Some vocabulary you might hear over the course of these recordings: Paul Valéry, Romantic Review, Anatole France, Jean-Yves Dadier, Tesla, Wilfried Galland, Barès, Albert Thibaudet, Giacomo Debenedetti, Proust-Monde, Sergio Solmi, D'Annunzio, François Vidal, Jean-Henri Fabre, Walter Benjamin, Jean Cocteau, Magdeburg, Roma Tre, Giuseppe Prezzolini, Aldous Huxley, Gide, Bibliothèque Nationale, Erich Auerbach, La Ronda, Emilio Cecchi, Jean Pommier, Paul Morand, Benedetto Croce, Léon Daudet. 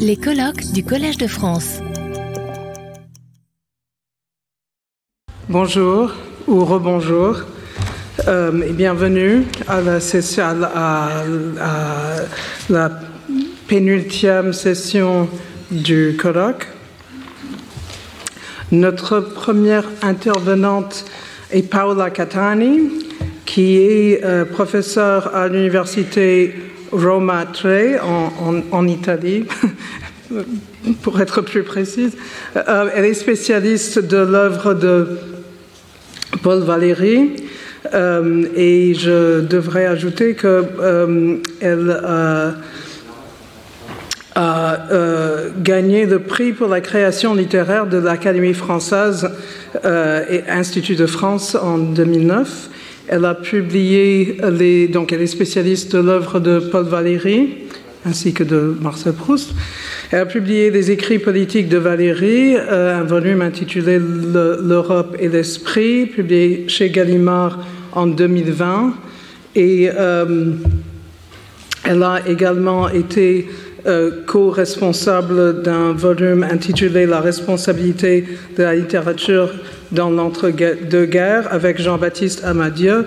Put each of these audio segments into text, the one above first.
Les colloques du Collège de France. Bonjour ou rebonjour et bienvenue à la session, à la pénultième session du colloque. Notre première intervenante est Paola Catani, qui est professeure à l'université Roma Tre en Italie, pour être plus précise. Elle est spécialiste de l'œuvre de Paul Valéry et je devrais ajouter que elle a gagné le prix pour la création littéraire de l'Académie française et Institut de France en 2009. Elle a publié, elle est spécialiste de l'œuvre de Paul Valéry, ainsi que de Marcel Proust. Elle a publié les écrits politiques de Valéry, un volume intitulé L'Europe et l'Esprit, publié chez Gallimard en 2020. Et elle a également été co-responsable d'un volume intitulé La responsabilité de la littérature dans l'entre-deux-guerres avec Jean-Baptiste Amadieu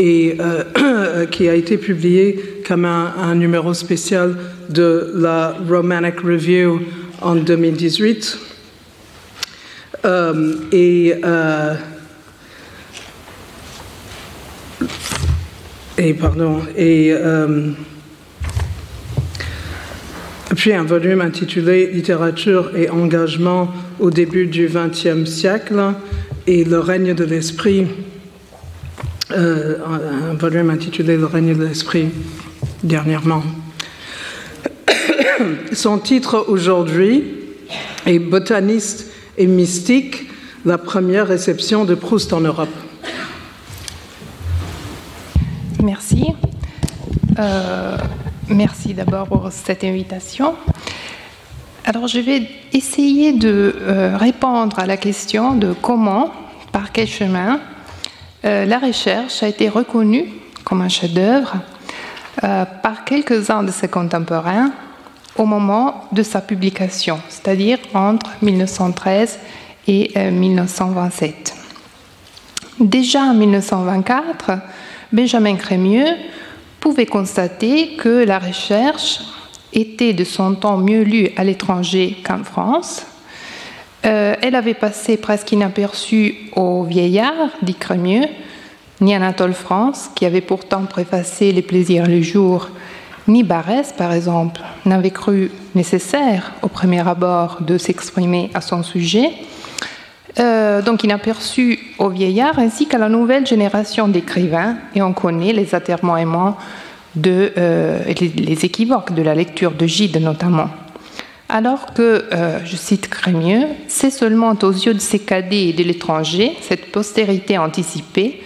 et qui a été publié comme un numéro spécial de la Romantic Review en 2018. Puis un volume intitulé « Littérature et engagement au début du XXe siècle » et « Le règne de l'esprit », un volume intitulé « Le règne de l'esprit » dernièrement. Son titre aujourd'hui est « Botaniste et mystique, la première réception de Proust en Europe ». Merci. Merci d'abord pour cette invitation. Alors, je vais essayer de répondre à la question de comment, par quel chemin, la recherche a été reconnue comme un chef-d'œuvre par quelques-uns de ses contemporains au moment de sa publication, c'est-à-dire entre 1913 et 1927. Déjà en 1924, Benjamin Crémieux pouvait constater que la recherche était de son temps mieux lue à l'étranger qu'en France. Elle avait passé presque inaperçue aux vieillards, dit Crémieux, ni Anatole France, qui avait pourtant préfacé Les plaisirs du jour, ni Barès, par exemple, n'avait cru nécessaire au premier abord de s'exprimer à son sujet. Donc inaperçu aux vieillards ainsi qu'à la nouvelle génération d'écrivains, et on connaît les atermoiements les équivoques de la lecture de Gide notamment. Alors que, je cite Crémieux, c'est seulement aux yeux de ses cadets et de l'étranger, cette postérité anticipée,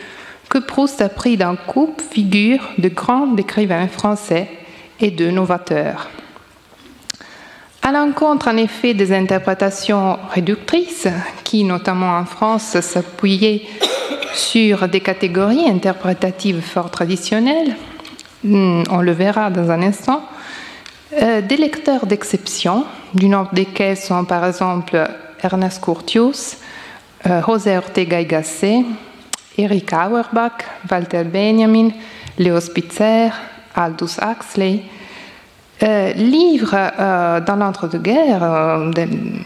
que Proust a pris d'un coup figure de grands écrivains français et de novateurs. À l'encontre, en effet, des interprétations réductrices, qui, notamment en France, s'appuyaient sur des catégories interprétatives fort traditionnelles, on le verra dans un instant, des lecteurs d'exception, du nombre desquels sont par exemple Ernest Curtius, José Ortega y Gasset, Erich Auerbach, Walter Benjamin, Leo Spitzer, Aldous Huxley. Livre dans l'entre-deux-guerres,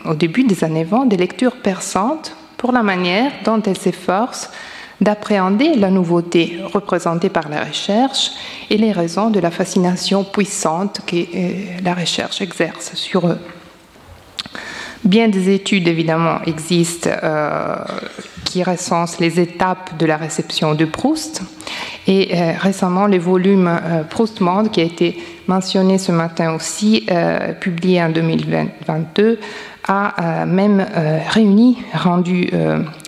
au début des années 20, des lectures perçantes pour la manière dont elle s'efforce d'appréhender la nouveauté représentée par la recherche et les raisons de la fascination puissante que la recherche exerce sur eux. Bien des études, évidemment, existent qui recensent les étapes de la réception de Proust. Et récemment, le volume Proust-Monde, qui a été mentionné ce matin aussi, publié en 2022, a même réuni, rendu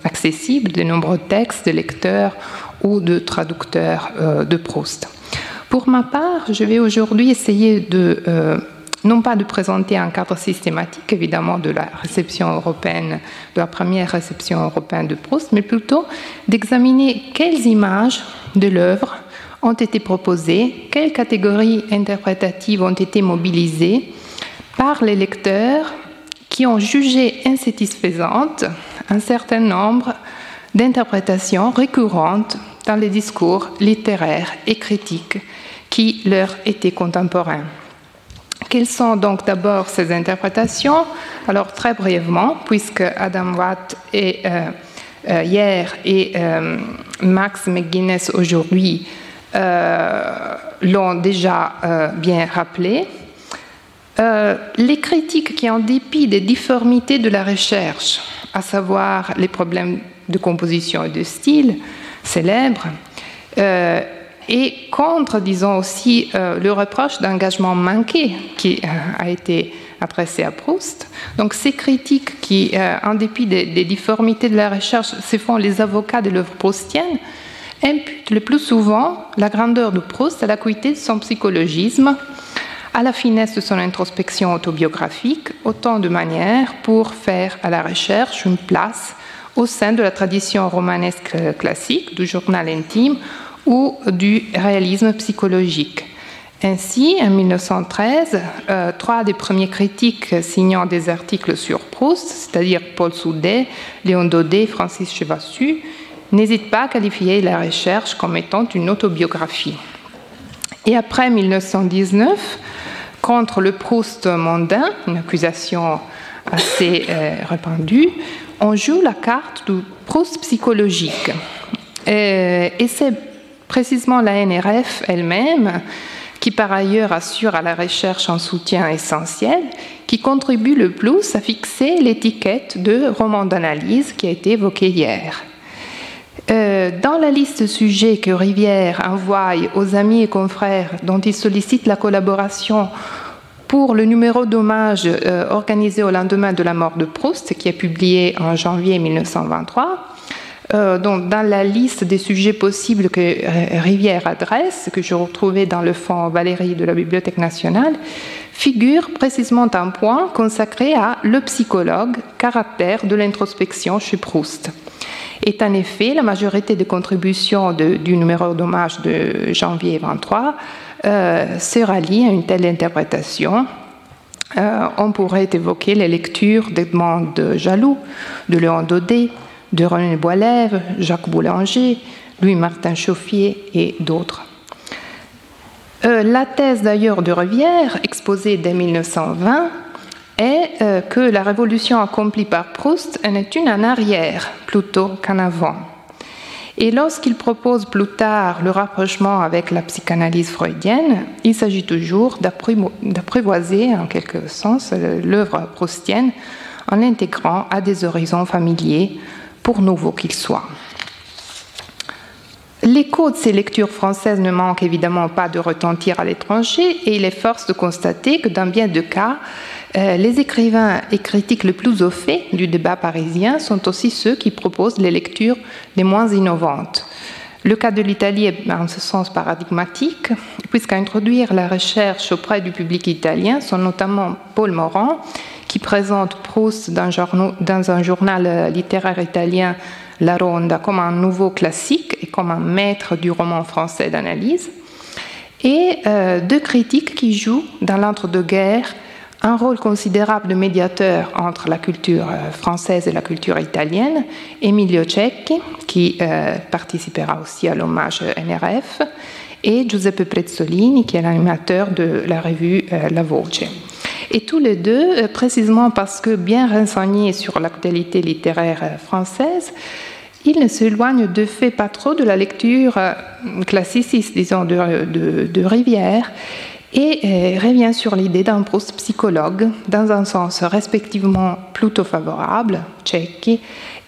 accessible de nombreux textes de lecteurs ou de traducteurs de Proust. Pour ma part, je vais aujourd'hui essayer de, non pas de présenter un cadre systématique, évidemment, de la réception européenne, de la première réception européenne de Proust, mais plutôt d'examiner quelles images de l'œuvre ont été proposées, quelles catégories interprétatives ont été mobilisées, par les lecteurs qui ont jugé insatisfaisantes un certain nombre d'interprétations récurrentes dans les discours littéraires et critiques qui leur étaient contemporains. Quelles sont donc d'abord ces interprétations? Alors très brièvement, puisque Adam Watt est hier et Max McGuinness aujourd'hui l'ont déjà bien rappelé, les critiques qui, en dépit des difformités de la recherche, à savoir les problèmes de composition et de style célèbres, et contre, disons aussi, le reproche d'engagement manqué qui a été adressé à Proust. Donc ces critiques qui, en dépit des difformités de la recherche, se font les avocats de l'œuvre proustienne, imputent le plus souvent la grandeur de Proust à l'acuité de son psychologisme, à la finesse de son introspection autobiographique, autant de manières pour faire à la recherche une place au sein de la tradition romanesque classique, du journal intime ou du réalisme psychologique. Ainsi, en 1913, trois des premiers critiques signant des articles sur Proust, c'est-à-dire Paul Souday, Léon Daudet, Francis Chevassu, n'hésitent pas à qualifier la recherche comme étant une autobiographie. Et après 1919, contre le Proust mondain, une accusation assez répandue, on joue la carte du Proust psychologique. Et c'est précisément la NRF elle-même, qui par ailleurs assure à la recherche un soutien essentiel, qui contribue le plus à fixer l'étiquette de roman d'analyse qui a été évoquée hier. Dans la liste de sujets que Rivière envoie aux amis et confrères dont il sollicite la collaboration pour le numéro d'hommage organisé au lendemain de la mort de Proust, qui est publié en janvier 1923, donc dans la liste des sujets possibles que Rivière adresse, que je retrouvais dans le fonds Valéry de la Bibliothèque nationale, figure précisément un point consacré à « Le psychologue, caractère de l'introspection chez Proust ». Est en effet la majorité des contributions du numéro d'hommage de janvier 23 se rallient à une telle interprétation. On pourrait évoquer les lectures d'Edmond Jaloux, de Léon Daudet, de René Boilève, Jacques Boulanger, Louis-Martin Chauffier et d'autres. La thèse d'ailleurs de Rivière, exposée dès 1920, est que la révolution accomplie par Proust en est une en arrière plutôt qu'en avant. Et lorsqu'il propose plus tard le rapprochement avec la psychanalyse freudienne, il s'agit toujours d'apprivoiser en quelque sens l'œuvre proustienne en l'intégrant à des horizons familiers, pour nouveaux qu'ils soient. L'écho de ces lectures françaises ne manque évidemment pas de retentir à l'étranger, et il est force de constater que dans bien de cas, les écrivains et critiques les plus au fait du débat parisien sont aussi ceux qui proposent les lectures les moins innovantes. Le cas de l'Italie est en ce sens paradigmatique, puisqu'à introduire la recherche auprès du public italien sont notamment Paul Morand, qui présente Proust dans un journal littéraire italien, La Ronda, comme un nouveau classique et comme un maître du roman français d'analyse, et deux critiques qui jouent dans l'entre-deux-guerres un rôle considérable de médiateur entre la culture française et la culture italienne, Emilio Cecchi, qui participera aussi à l'hommage NRF, et Giuseppe Prezzolini, qui est l'animateur de la revue La Voce. Et tous les deux, précisément parce que bien renseignés sur l'actualité littéraire française, ils ne s'éloignent de fait pas trop de la lecture classiciste, disons, de Rivière, et revient sur l'idée d'un Proust psychologue, dans un sens respectivement plutôt favorable, Cecchi,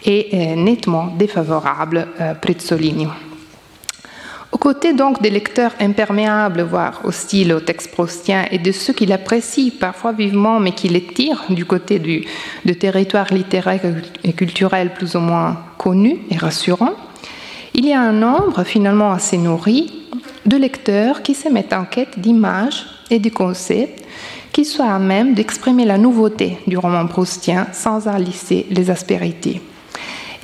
et nettement défavorable, Prezzolini. Aux côtés donc des lecteurs imperméables, voire hostiles au texte proustien, et de ceux qui l'apprécient parfois vivement, mais qui les tirent du côté de territoires littéraires et culturels plus ou moins connus et rassurants, il y a un nombre finalement assez nourri de lecteurs qui se mettent en quête d'images et de concepts qui soient à même d'exprimer la nouveauté du roman proustien sans en lisser les aspérités.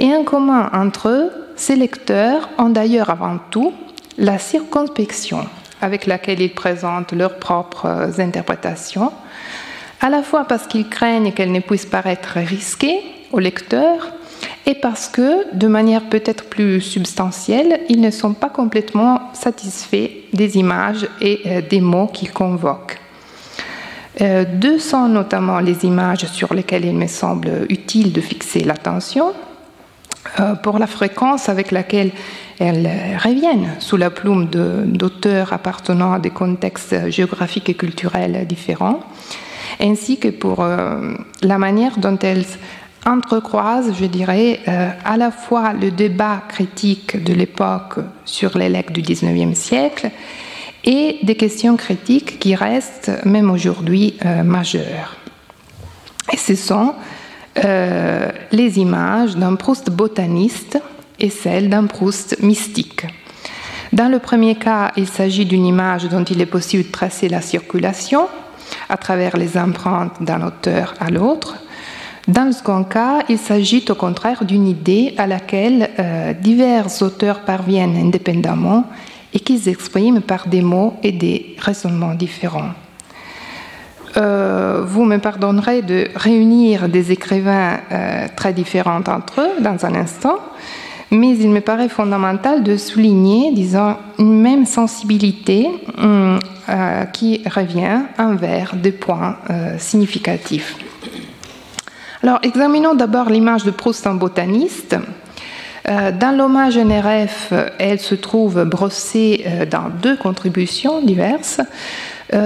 Et en commun entre eux, ces lecteurs ont d'ailleurs avant tout la circonspection avec laquelle ils présentent leurs propres interprétations, à la fois parce qu'ils craignent qu'elle ne puisse paraître risquée au lecteur et parce que, de manière peut-être plus substantielle, ils ne sont pas complètement satisfaits des images et des mots qu'ils convoquent. Deux sont notamment les images sur lesquelles il me semble utile de fixer l'attention, pour la fréquence avec laquelle elles reviennent sous la plume d'auteurs appartenant à des contextes géographiques et culturels différents, ainsi que pour la manière dont elles entrecroisent, je dirais, à la fois le débat critique de l'époque sur les legs du XIXe siècle et des questions critiques qui restent, même aujourd'hui, majeures. Et ce sont les images d'un Proust botaniste et celles d'un Proust mystique. Dans le premier cas, il s'agit d'une image dont il est possible de tracer la circulation à travers les empreintes d'un auteur à l'autre. Dans le second cas, il s'agit au contraire d'une idée à laquelle divers auteurs parviennent indépendamment et qu'ils expriment par des mots et des raisonnements différents. Vous me pardonnerez de réunir des écrivains très différents entre eux dans un instant, mais il me paraît fondamental de souligner, disons, une même sensibilité qui revient envers des points significatifs. Alors, examinons d'abord l'image de Proust en botaniste. Dans l'hommage NRF, elle se trouve brossée dans deux contributions diverses.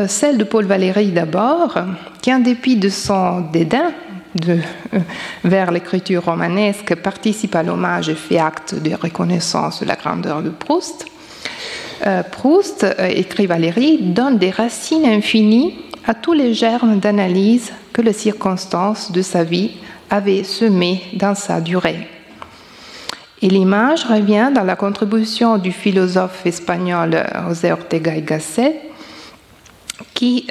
Celle de Paul Valéry d'abord, qui en dépit de son dédain vers l'écriture romanesque, participe à l'hommage et fait acte de reconnaissance de la grandeur de Proust. Proust, écrit Valéry, donne des racines infinies à tous les germes d'analyse que les circonstances de sa vie avaient semés dans sa durée. Et l'image revient dans la contribution du philosophe espagnol José Ortega y Gasset, qui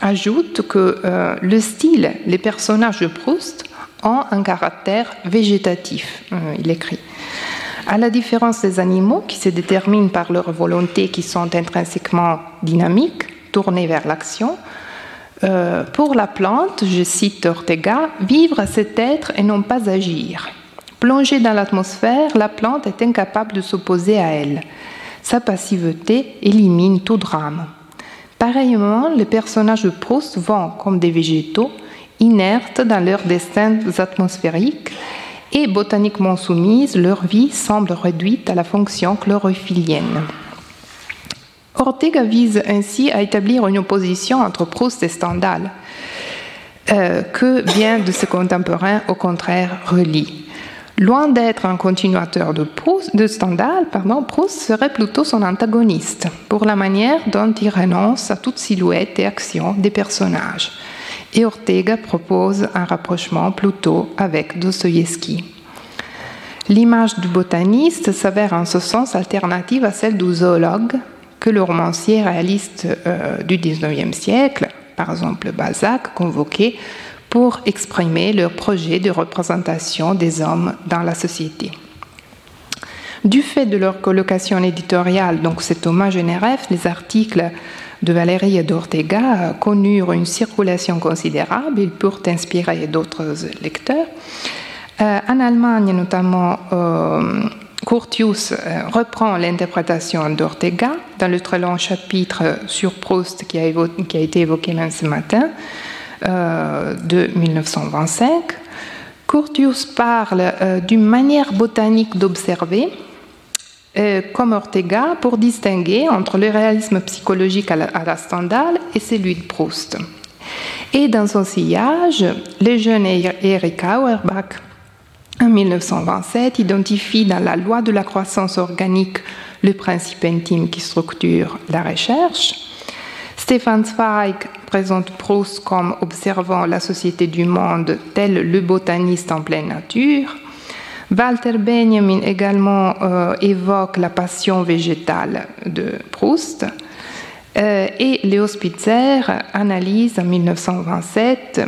ajoute que le style, les personnages de Proust ont un caractère végétatif, il écrit. À la différence des animaux qui se déterminent par leur volonté, qui sont intrinsèquement dynamiques, tournés vers l'action, pour la plante, je cite Ortega, « vivre c'est être et non pas agir. Plongée dans l'atmosphère, la plante est incapable de s'opposer à elle. Sa passivité élimine tout drame. » Pareillement, les personnages de Proust vont, comme des végétaux, inertes dans leurs destins atmosphériques et botaniquement soumises, leur vie semble réduite à la fonction chlorophyllienne. Ortega vise ainsi à établir une opposition entre Proust et Stendhal, que bien de ses contemporains, au contraire, relient. Loin d'être un continuateur de Stendhal, Proust serait plutôt son antagoniste, pour la manière dont il renonce à toute silhouette et action des personnages. Et Ortega propose un rapprochement plutôt avec Dostoïevski. L'image du botaniste s'avère en ce sens alternative à celle du zoologue que le romancier réaliste du XIXe siècle, par exemple Balzac, convoquait pour exprimer leur projet de représentation des hommes dans la société. Du fait de leur colocation éditoriale, donc cet hommage NRF, les articles de Valéry et d'Ortega connurent une circulation considérable, ils purent inspirer d'autres lecteurs. En Allemagne notamment, Curtius reprend l'interprétation d'Ortega dans le très long chapitre sur Proust qui a été évoqué même ce matin, de 1925, Curtius parle d'une manière botanique d'observer, comme Ortega, pour distinguer entre le réalisme psychologique à la Stendhal et celui de Proust. Et dans son sillage, le jeune Erich Auerbach, en 1927, identifie dans la loi de la croissance organique le principe intime qui structure la recherche. Stefan Zweig présente Proust comme observant la société du monde, tel le botaniste en pleine nature. Walter Benjamin également évoque la passion végétale de Proust. Et Leo Spitzer analyse en 1927,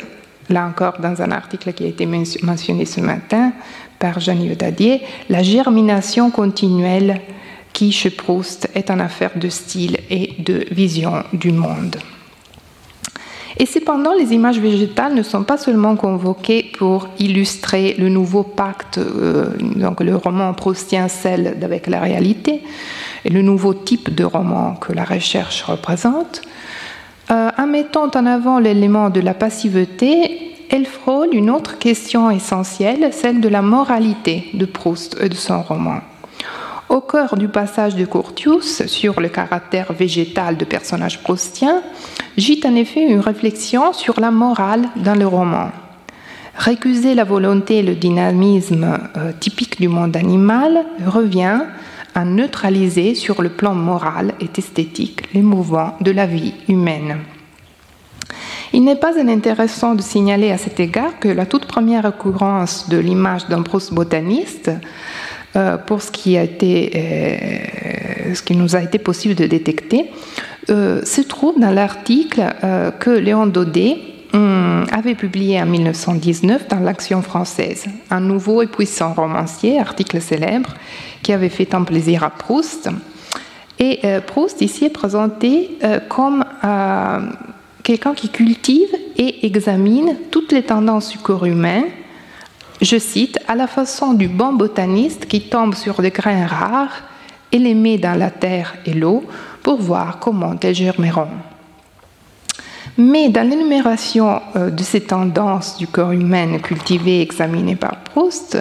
là encore dans un article qui a été mentionné ce matin par Jean-Yves Dadier, la germination continuelle qui, chez Proust, est une affaire de style et de vision du monde. Et cependant, les images végétales ne sont pas seulement convoquées pour illustrer le nouveau pacte, donc le roman proustien scelle avec la réalité, et le nouveau type de roman que la recherche représente. En mettant en avant l'élément de la passivité, elle frôle une autre question essentielle, celle de la moralité de Proust et de son roman. Au cœur du passage de Curtius sur le caractère végétal de personnages proustiens, gît en effet une réflexion sur la morale dans le roman. Récuser la volonté et le dynamisme typique du monde animal revient à neutraliser sur le plan moral et esthétique les mouvements de la vie humaine. Il n'est pas inintéressant de signaler à cet égard que la toute première occurrence de l'image d'un Proust botaniste, pour ce qui nous a été possible de détecter, se trouve dans l'article que Léon Daudet avait publié en 1919 dans l'Action française, un nouveau et puissant romancier, article célèbre, qui avait fait tant plaisir à Proust. Et Proust ici est présenté comme quelqu'un qui cultive et examine toutes les tendances du corps humain, je cite, à la façon du bon botaniste qui tombe sur des grains rares et les met dans la terre et l'eau pour voir comment elles germeront. Mais dans l'énumération de ces tendances du corps humain cultivées et examinées par Proust,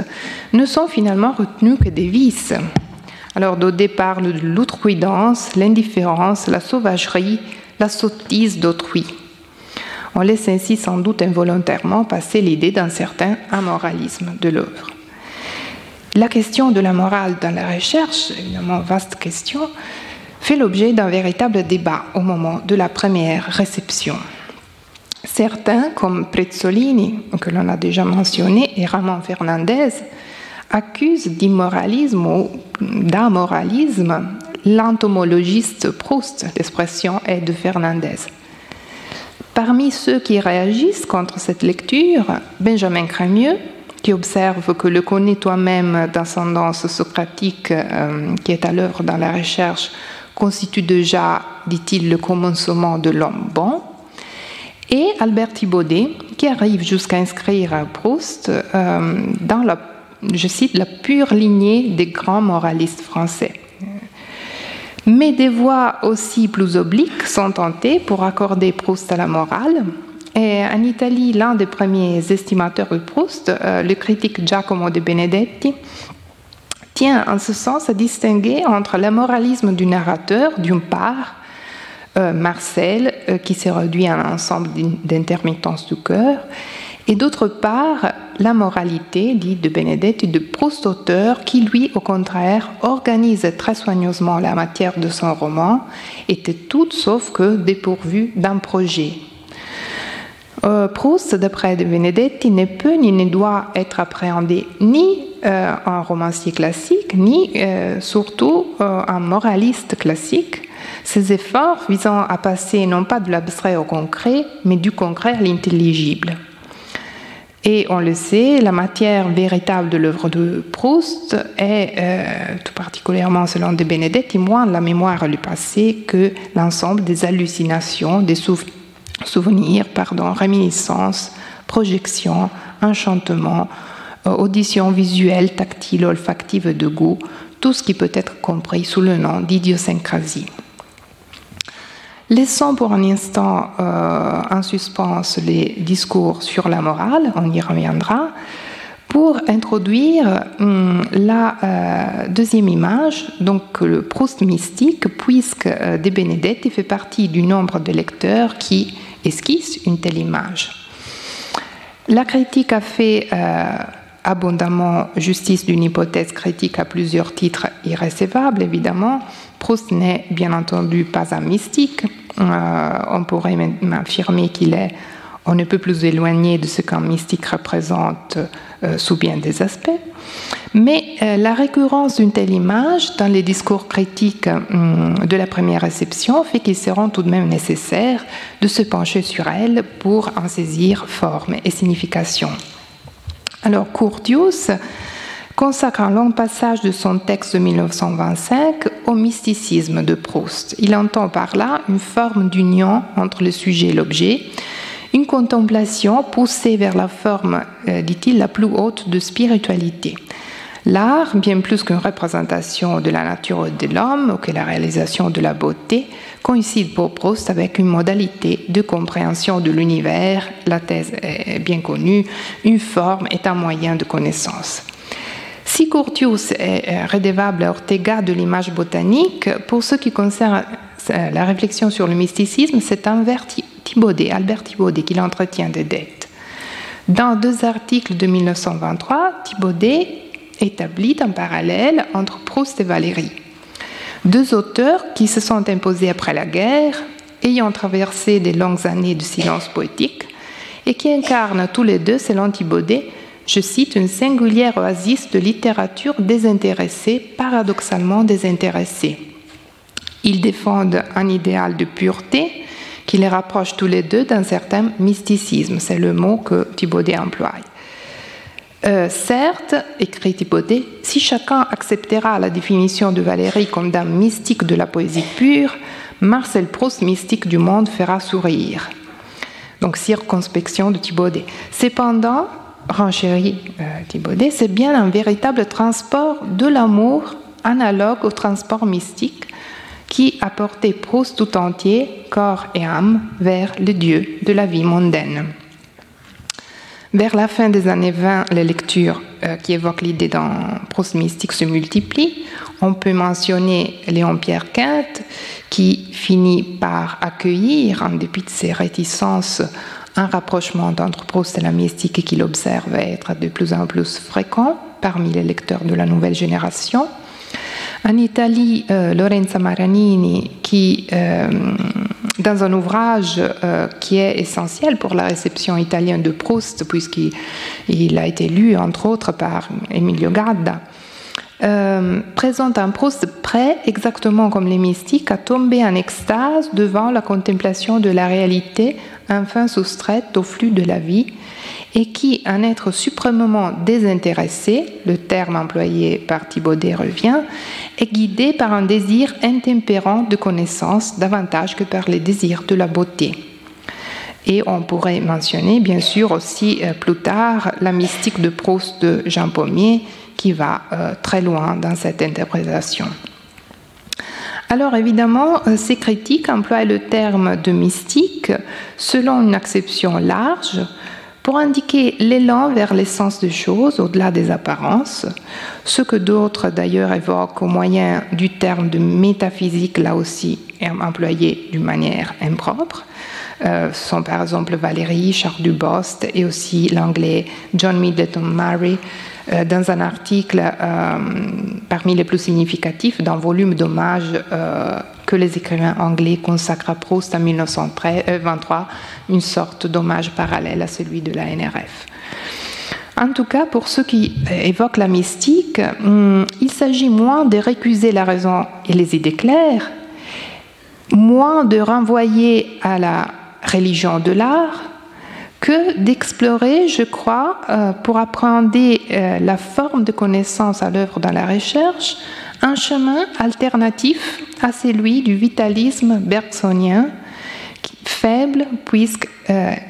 ne sont finalement retenues que des vices. Alors Daudet parle de l'outrecuidance, l'indifférence, la sauvagerie, la sottise d'autrui. On laisse ainsi sans doute involontairement passer l'idée d'un certain amoralisme de l'œuvre. La question de la morale dans la recherche, évidemment vaste question, fait l'objet d'un véritable débat au moment de la première réception. Certains, comme Prezzolini, que l'on a déjà mentionné, et Ramon Fernandez, accusent d'immoralisme ou d'amoralisme l'entomologiste Proust, l'expression est de Fernandez. Parmi ceux qui réagissent contre cette lecture, Benjamin Crémieux, qui observe que le connaît toi-même d'ascendance socratique qui est à l'œuvre dans la recherche constitue déjà, dit-il, le commencement de l'homme bon, et Albert Thibaudet, qui arrive jusqu'à inscrire Proust dans la, je cite, la pure lignée des grands moralistes français. Mais des voix aussi plus obliques sont tentées pour accorder Proust à la morale. Et en Italie, l'un des premiers estimateurs de Proust, le critique Giacomo Debenedetti, tient en ce sens à distinguer entre le moralisme du narrateur, d'une part, Marcel, qui se réduit à un ensemble d'intermittences du cœur, et d'autre part, la moralité, dit Debenedetti, de Proust auteur, qui lui, au contraire, organise très soigneusement la matière de son roman, était toute sauf que dépourvue d'un projet. Proust, d'après Debenedetti, ne peut ni ne doit être appréhendé ni un romancier classique, ni surtout un moraliste classique. Ses efforts visant à passer non pas de l'abstrait au concret, mais du concret à l'intelligible. Et on le sait, la matière véritable de l'œuvre de Proust est, tout particulièrement selon Debenedetti, moins la mémoire du passé que l'ensemble des hallucinations, des souvenirs, réminiscences, projections, enchantements, auditions visuelles, tactiles, olfactives de goût, tout ce qui peut être compris sous le nom d'idiosyncrasie. Laissons pour un instant en suspens les discours sur la morale, on y reviendra, pour introduire la deuxième image, donc le Proust mystique, puisque Debenedetti fait partie du nombre de lecteurs qui esquissent une telle image. La critique a fait abondamment justice d'une hypothèse critique à plusieurs titres irrécevables, évidemment. Proust n'est bien entendu pas un mystique. On pourrait même affirmer qu'il est, on ne peut plus éloigner de ce qu'un mystique représente sous bien des aspects. Mais la récurrence d'une telle image dans les discours critiques de la première réception fait qu'il sera tout de même nécessaire de se pencher sur elle pour en saisir forme et signification. Alors Curtius consacre un long passage de son texte de 1925 au mysticisme de Proust. Il entend par là une forme d'union entre le sujet et l'objet, une contemplation poussée vers la forme, dit-il, la plus haute de spiritualité. L'art, bien plus qu'une représentation de la nature et de l'homme ou que la réalisation de la beauté, coïncide pour Proust avec une modalité de compréhension de l'univers, la thèse est bien connue, une forme est un moyen de connaissance. Si Curtius est redevable à Ortega de l'image botanique, pour ce qui concerne la réflexion sur le mysticisme, c'est envers Albert Thibaudet qui l'entretient de dettes. Dans deux articles de 1923, Thibaudet établit un parallèle entre Proust et Valéry, deux auteurs qui se sont imposés après la guerre, ayant traversé des longues années de silence poétique, et qui incarnent tous les deux, selon Thibaudet, je cite, une singulière oasis de littérature désintéressée, paradoxalement désintéressée. Ils défendent un idéal de pureté qui les rapproche tous les deux d'un certain mysticisme. C'est le mot que Thibaudet emploie. Certes, écrit Thibaudet, si chacun acceptera la définition de Valéry comme d'un mystique de la poésie pure, Marcel Proust, mystique du monde, fera sourire. Donc, circonspection de Thibaudet. Cependant, renchérit Thibaudet, c'est bien un véritable transport de l'amour analogue au transport mystique qui a porté Proust tout entier, corps et âme, vers le Dieu de la vie mondaine. Vers la fin des années 20, les lectures qui évoquent l'idée d'un Proust mystique se multiplient. On peut mentionner Léon-Pierre Quinte, qui finit par accueillir, en dépit de ses réticences, un rapprochement entre Proust et la mystique qu'il observe être de plus en plus fréquent parmi les lecteurs de la nouvelle génération. En Italie, Lorenza Maranini, qui, dans un ouvrage qui est essentiel pour la réception italienne de Proust, puisqu'il a été lu, entre autres, par Emilio Gadda, présente un Proust prêt, exactement comme les mystiques, à tomber en extase devant la contemplation de la réalité, enfin soustraite au flux de la vie, et qui, un être suprêmement désintéressé, le terme employé par Thibaudet revient, est guidé par un désir intempérant de connaissance davantage que par les désirs de la beauté. Et on pourrait mentionner, bien sûr, aussi plus tard, la mystique de Proust de Jean Pommier, qui va très loin dans cette interprétation. Alors évidemment, ces critiques emploient le terme de mystique selon une acception large, pour indiquer l'élan vers l'essence des choses, au-delà des apparences, ce que d'autres d'ailleurs évoquent au moyen du terme de métaphysique, là aussi employé d'une manière impropre, sont par exemple Valéry, Charles Dubost et aussi l'anglais John Middleton Murray, dans un article parmi les plus significatifs d'un volume d'hommage que les écrivains anglais consacrent à Proust en 1923, une sorte d'hommage parallèle à celui de la NRF. En tout cas, pour ceux qui évoquent la mystique, il s'agit moins de récuser la raison et les idées claires, moins de renvoyer à la religion de l'art, que d'explorer, je crois, pour appréhender la forme de connaissance à l'œuvre dans la recherche, un chemin alternatif à celui du vitalisme bergsonien, faible puisque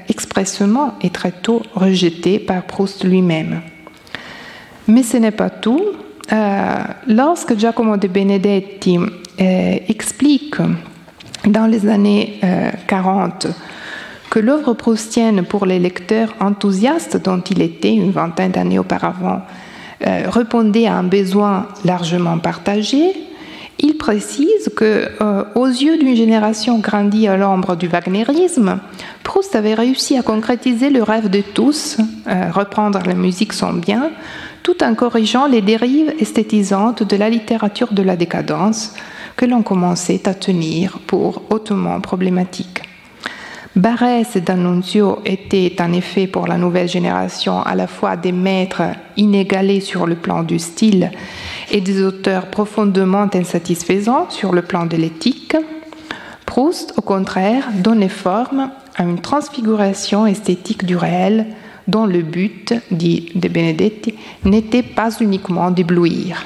expressément et très tôt rejeté par Proust lui-même. Mais ce n'est pas tout. Lorsque Giacomo Debenedetti explique dans les années 40 que l'œuvre proustienne pour les lecteurs enthousiastes dont il était une vingtaine d'années auparavant répondait à un besoin largement partagé, il précise que, aux yeux d'une génération grandie à l'ombre du wagnérisme, Proust avait réussi à concrétiser le rêve de tous, reprendre la musique son bien, tout en corrigeant les dérives esthétisantes de la littérature de la décadence que l'on commençait à tenir pour hautement problématique. Barès et D'Annunzio étaient en effet pour la nouvelle génération à la fois des maîtres inégalés sur le plan du style et des auteurs profondément insatisfaisants sur le plan de l'éthique. Proust, au contraire, donnait forme à une transfiguration esthétique du réel dont le but, dit Debenedetti, n'était pas uniquement d'éblouir.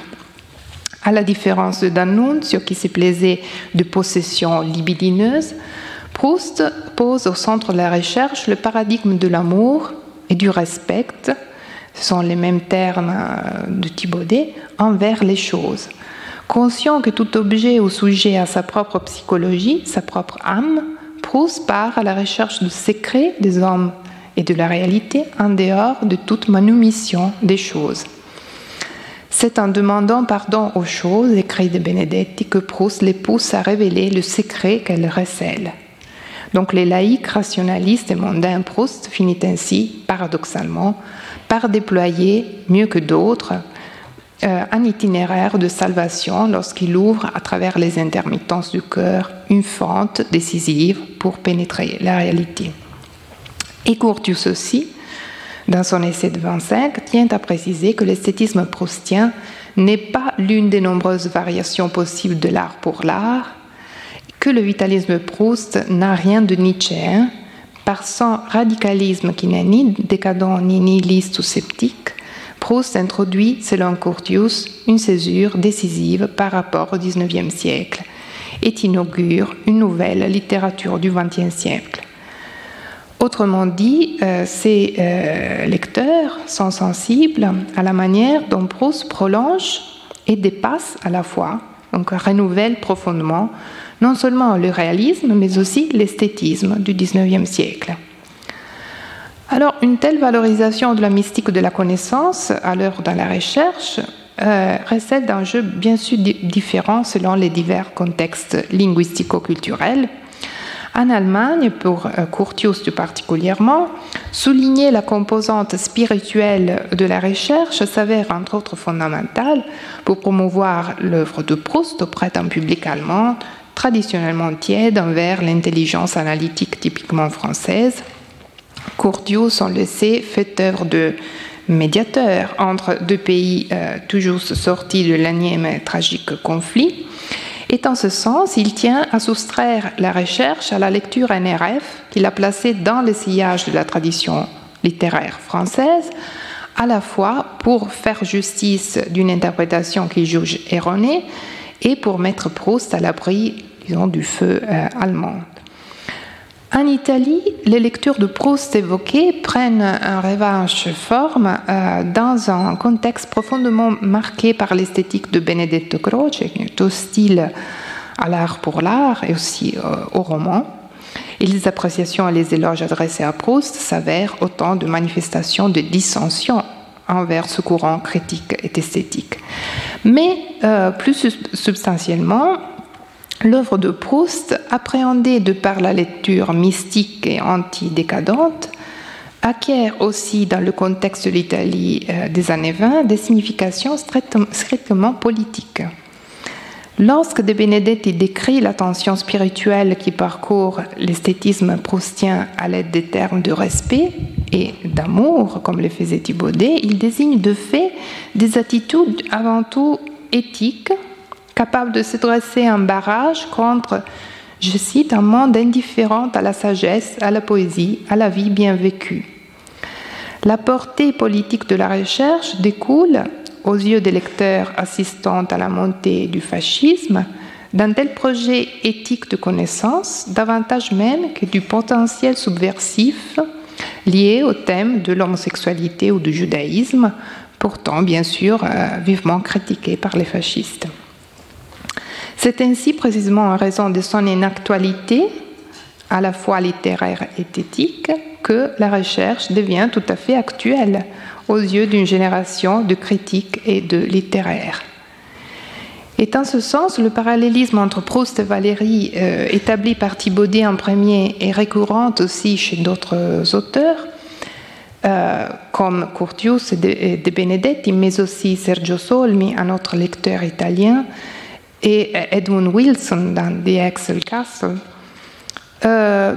À la différence de D'Annunzio, qui se plaisait de possessions libidineuses, Proust pose au centre de la recherche le paradigme de l'amour et du respect, ce sont les mêmes termes de Thibaudet, envers les choses. Conscient que tout objet ou sujet a sa propre psychologie, sa propre âme, Proust part à la recherche du secret des hommes et de la réalité en dehors de toute manumission des choses. C'est en demandant pardon aux choses, écrit Debenedetti, que Proust les pousse à révéler le secret qu'elles recèlent. Donc les laïcs, rationalistes et mondains, Proust finit ainsi, paradoxalement, par déployer, mieux que d'autres, un itinéraire de salvation lorsqu'il ouvre, à travers les intermittences du cœur, une fente décisive pour pénétrer la réalité. Et Curtius aussi, dans son essai de 25, tient à préciser que l'esthétisme proustien n'est pas l'une des nombreuses variations possibles de l'art pour l'art, que le vitalisme Proust n'a rien de nietzschéen, par son radicalisme qui n'est ni décadent ni nihiliste ou sceptique, Proust introduit, selon Curtius, une césure décisive par rapport au XIXe siècle et inaugure une nouvelle littérature du XXe siècle. Autrement dit, ces lecteurs sont sensibles à la manière dont Proust prolonge et dépasse à la fois, donc renouvelle profondément, non seulement le réalisme, mais aussi l'esthétisme du XIXe siècle. Alors, une telle valorisation de la mystique de la connaissance, à l'œuvre dans la recherche, recèle d'enjeux bien sûr différents selon les divers contextes linguistico-culturels. En Allemagne, pour Curtius tout particulièrement, souligner la composante spirituelle de la recherche s'avère entre autres fondamentale pour promouvoir l'œuvre de Proust auprès d'un public allemand traditionnellement tiède envers l'intelligence analytique typiquement française. Curtius, on le sait, fait œuvre de médiateur entre deux pays toujours sortis de l'énième et tragique conflit. Et en ce sens, il tient à soustraire la recherche à la lecture NRF qu'il a placée dans le sillage de la tradition littéraire française, à la fois pour faire justice d'une interprétation qu'il juge erronée et pour mettre Proust à l'abri, disons, du feu allemand. En Italie, les lectures de Proust évoquées prennent en revanche forme dans un contexte profondément marqué par l'esthétique de Benedetto Croce, qui est hostile à l'art pour l'art et aussi au roman. Et les appréciations et les éloges adressés à Proust s'avèrent autant de manifestations de dissension envers ce courant critique et esthétique. Mais plus substantiellement, l'œuvre de Proust, appréhendée de par la lecture mystique et antidécadente, acquiert aussi dans le contexte de l'Italie des années 20 des significations strictement politiques. Lorsque Debenedetti décrit la tension spirituelle qui parcourt l'esthétisme proustien à l'aide des termes de respect et d'amour, comme le faisait Thibaudet, il désigne de fait des attitudes avant tout éthiques, capable de se dresser un barrage contre, je cite, un monde indifférent à la sagesse, à la poésie, à la vie bien vécue. La portée politique de la recherche découle, aux yeux des lecteurs assistant à la montée du fascisme, d'un tel projet éthique de connaissance, davantage même que du potentiel subversif lié au thème de l'homosexualité ou du judaïsme, pourtant bien sûr vivement critiqué par les fascistes. C'est ainsi précisément en raison de son inactualité, à la fois littéraire et esthétique, que la recherche devient tout à fait actuelle aux yeux d'une génération de critiques et de littéraires. Et en ce sens, le parallélisme entre Proust et Valéry, établi par Thibaudet en premier et récurrent aussi chez d'autres auteurs, comme Curtius et Debenedetti, mais aussi Sergio Solmi, un autre lecteur italien, et Edwin Wilson dans The Excel Castle.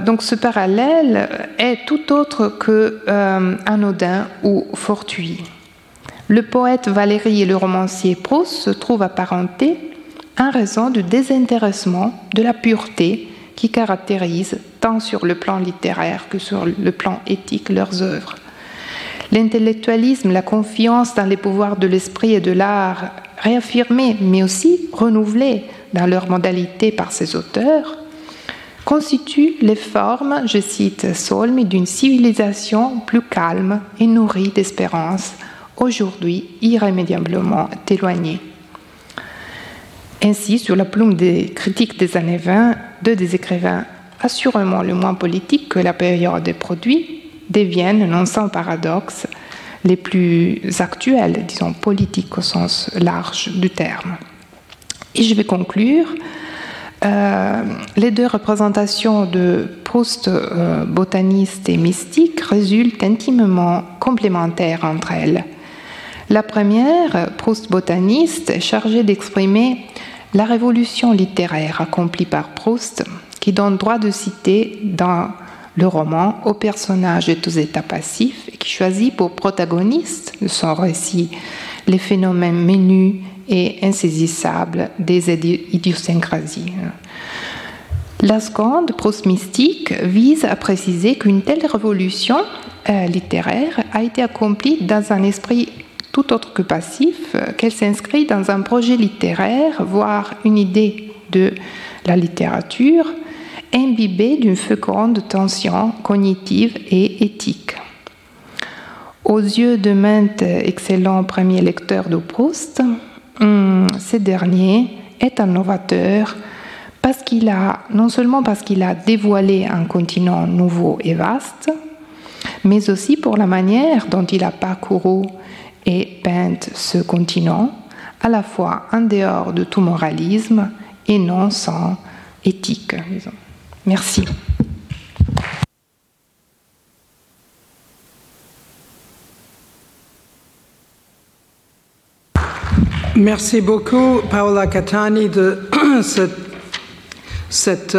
Donc ce parallèle est tout autre que anodin ou fortuit. Le poète Valéry et le romancier Proust se trouvent apparentés en raison du désintéressement, de la pureté qui caractérise tant sur le plan littéraire que sur le plan éthique leurs œuvres. L'intellectualisme, la confiance dans les pouvoirs de l'esprit et de l'art, réaffirmée mais aussi renouvelée dans leur modalité par ses auteurs, constituent les formes, je cite Solmi, d'une civilisation plus calme et nourrie d'espérance, aujourd'hui irrémédiablement éloignée. Ainsi, sur la plume des critiques des années 20, deux des écrivains assurément le moins politiques que la période des produits deviennent, non sans paradoxe, les plus actuels, disons politiques au sens large du terme. Et je vais conclure. Les deux représentations de Proust, botaniste et mystique, résultent intimement complémentaires entre elles. La première, Proust botaniste, est chargée d'exprimer la révolution littéraire accomplie par Proust, qui donne droit de citer dans le roman aux personnages et aux états passifs, et qui choisit pour protagoniste de son récit les phénomènes menus et insaisissables des idiosyncrasies. La seconde, Proust mystique, vise à préciser qu'une telle révolution littéraire a été accomplie dans un esprit tout autre que passif, qu'elle s'inscrit dans un projet littéraire, voire une idée de la littérature, imbibée d'une féconde tension cognitive et éthique. Aux yeux de maintes excellents premiers lecteurs de Proust, ce dernier est un novateur non seulement parce qu'il a dévoilé un continent nouveau et vaste, mais aussi pour la manière dont il a parcouru et peint ce continent, à la fois en dehors de tout moralisme et non sans éthique, disons. Merci. Merci beaucoup, Paola Catani, de cette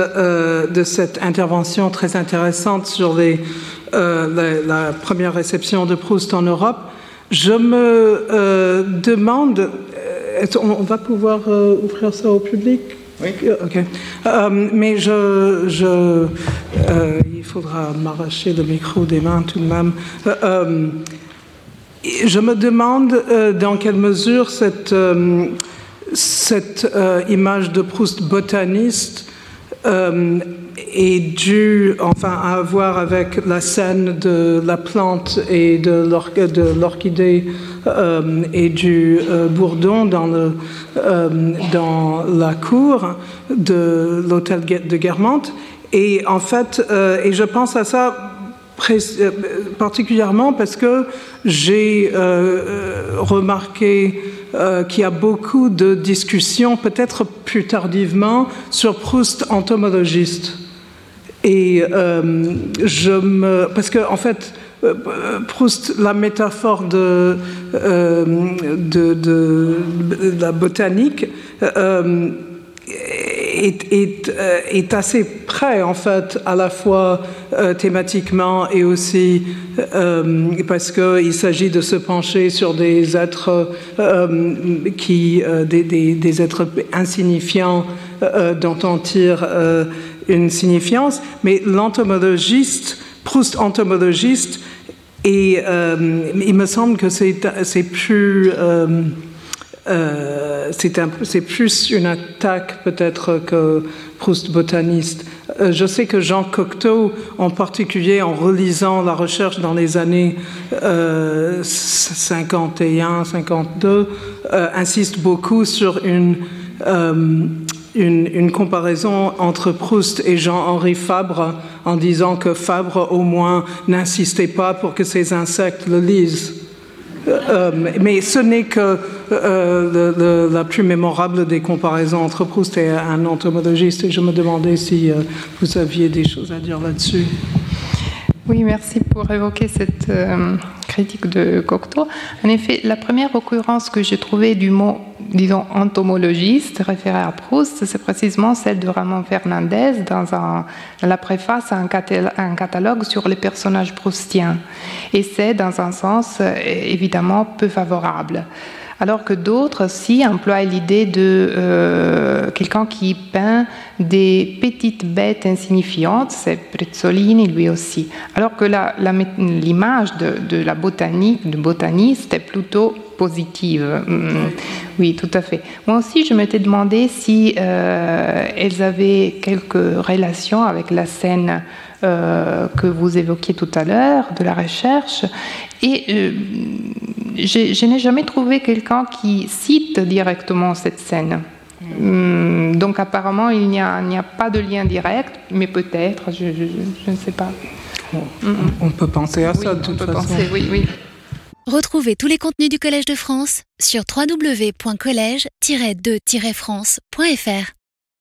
intervention très intéressante sur la première réception de Proust en Europe. Je me demande, on va pouvoir ouvrir ça au public ? Oui. Ok. Mais il faudra m'arracher le micro des mains tout de même. Je me demande dans quelle mesure cette image de Proust botaniste est due, enfin, à voir avec la scène de la plante et de l'orchidée et du bourdon dans la cour de l'hôtel de Guermantes. Et en fait, et je pense à ça particulièrement parce que j'ai remarqué qu'il y a beaucoup de discussions, peut-être plus tardivement, sur Proust entomologiste. Et parce que en fait, Proust, la métaphore de la botanique est assez près, en fait, à la fois thématiquement et aussi parce qu'il s'agit de se pencher sur des êtres des êtres insignifiants dont on tire une signifiance. Mais l'entomologiste, Proust entomologiste, et il me semble que c'est plus... c'est plus une attaque peut-être que Proust botaniste. Je sais que Jean Cocteau, en particulier en relisant la recherche dans les années 51-52, insiste beaucoup sur une comparaison entre Proust et Jean-Henri Fabre, en disant que Fabre au moins n'insistait pas pour que ses insectes le lisent. Mais ce n'est que la plus mémorable des comparaisons entre Proust et un entomologiste, et je me demandais si vous aviez des choses à dire là-dessus. Oui, merci pour évoquer cette critique de Cocteau. En effet, la première occurrence que j'ai trouvée du mot, disons, entomologiste, référé à Proust, c'est précisément celle de Ramon Fernandez dans la préface à un catalogue sur les personnages proustiens. Et c'est, dans un sens, évidemment, peu favorable. alors que d'autres si emploient l'idée de quelqu'un qui peint des petites bêtes insignifiantes, c'est Prezzolini lui aussi, alors que l'image de la botanique, du botaniste est plutôt positive. Oui, tout à fait. Moi aussi, je m'étais demandé si elles avaient quelques relations avec la scène que vous évoquiez tout à l'heure, de la recherche, et je n'ai jamais trouvé quelqu'un qui cite directement cette scène. Donc apparemment, il n'y a pas de lien direct, mais peut-être, je ne sais pas. On peut penser à ça, de toute façon. Oui. Retrouvez tous les contenus du Collège de France sur www.college-2-france.fr.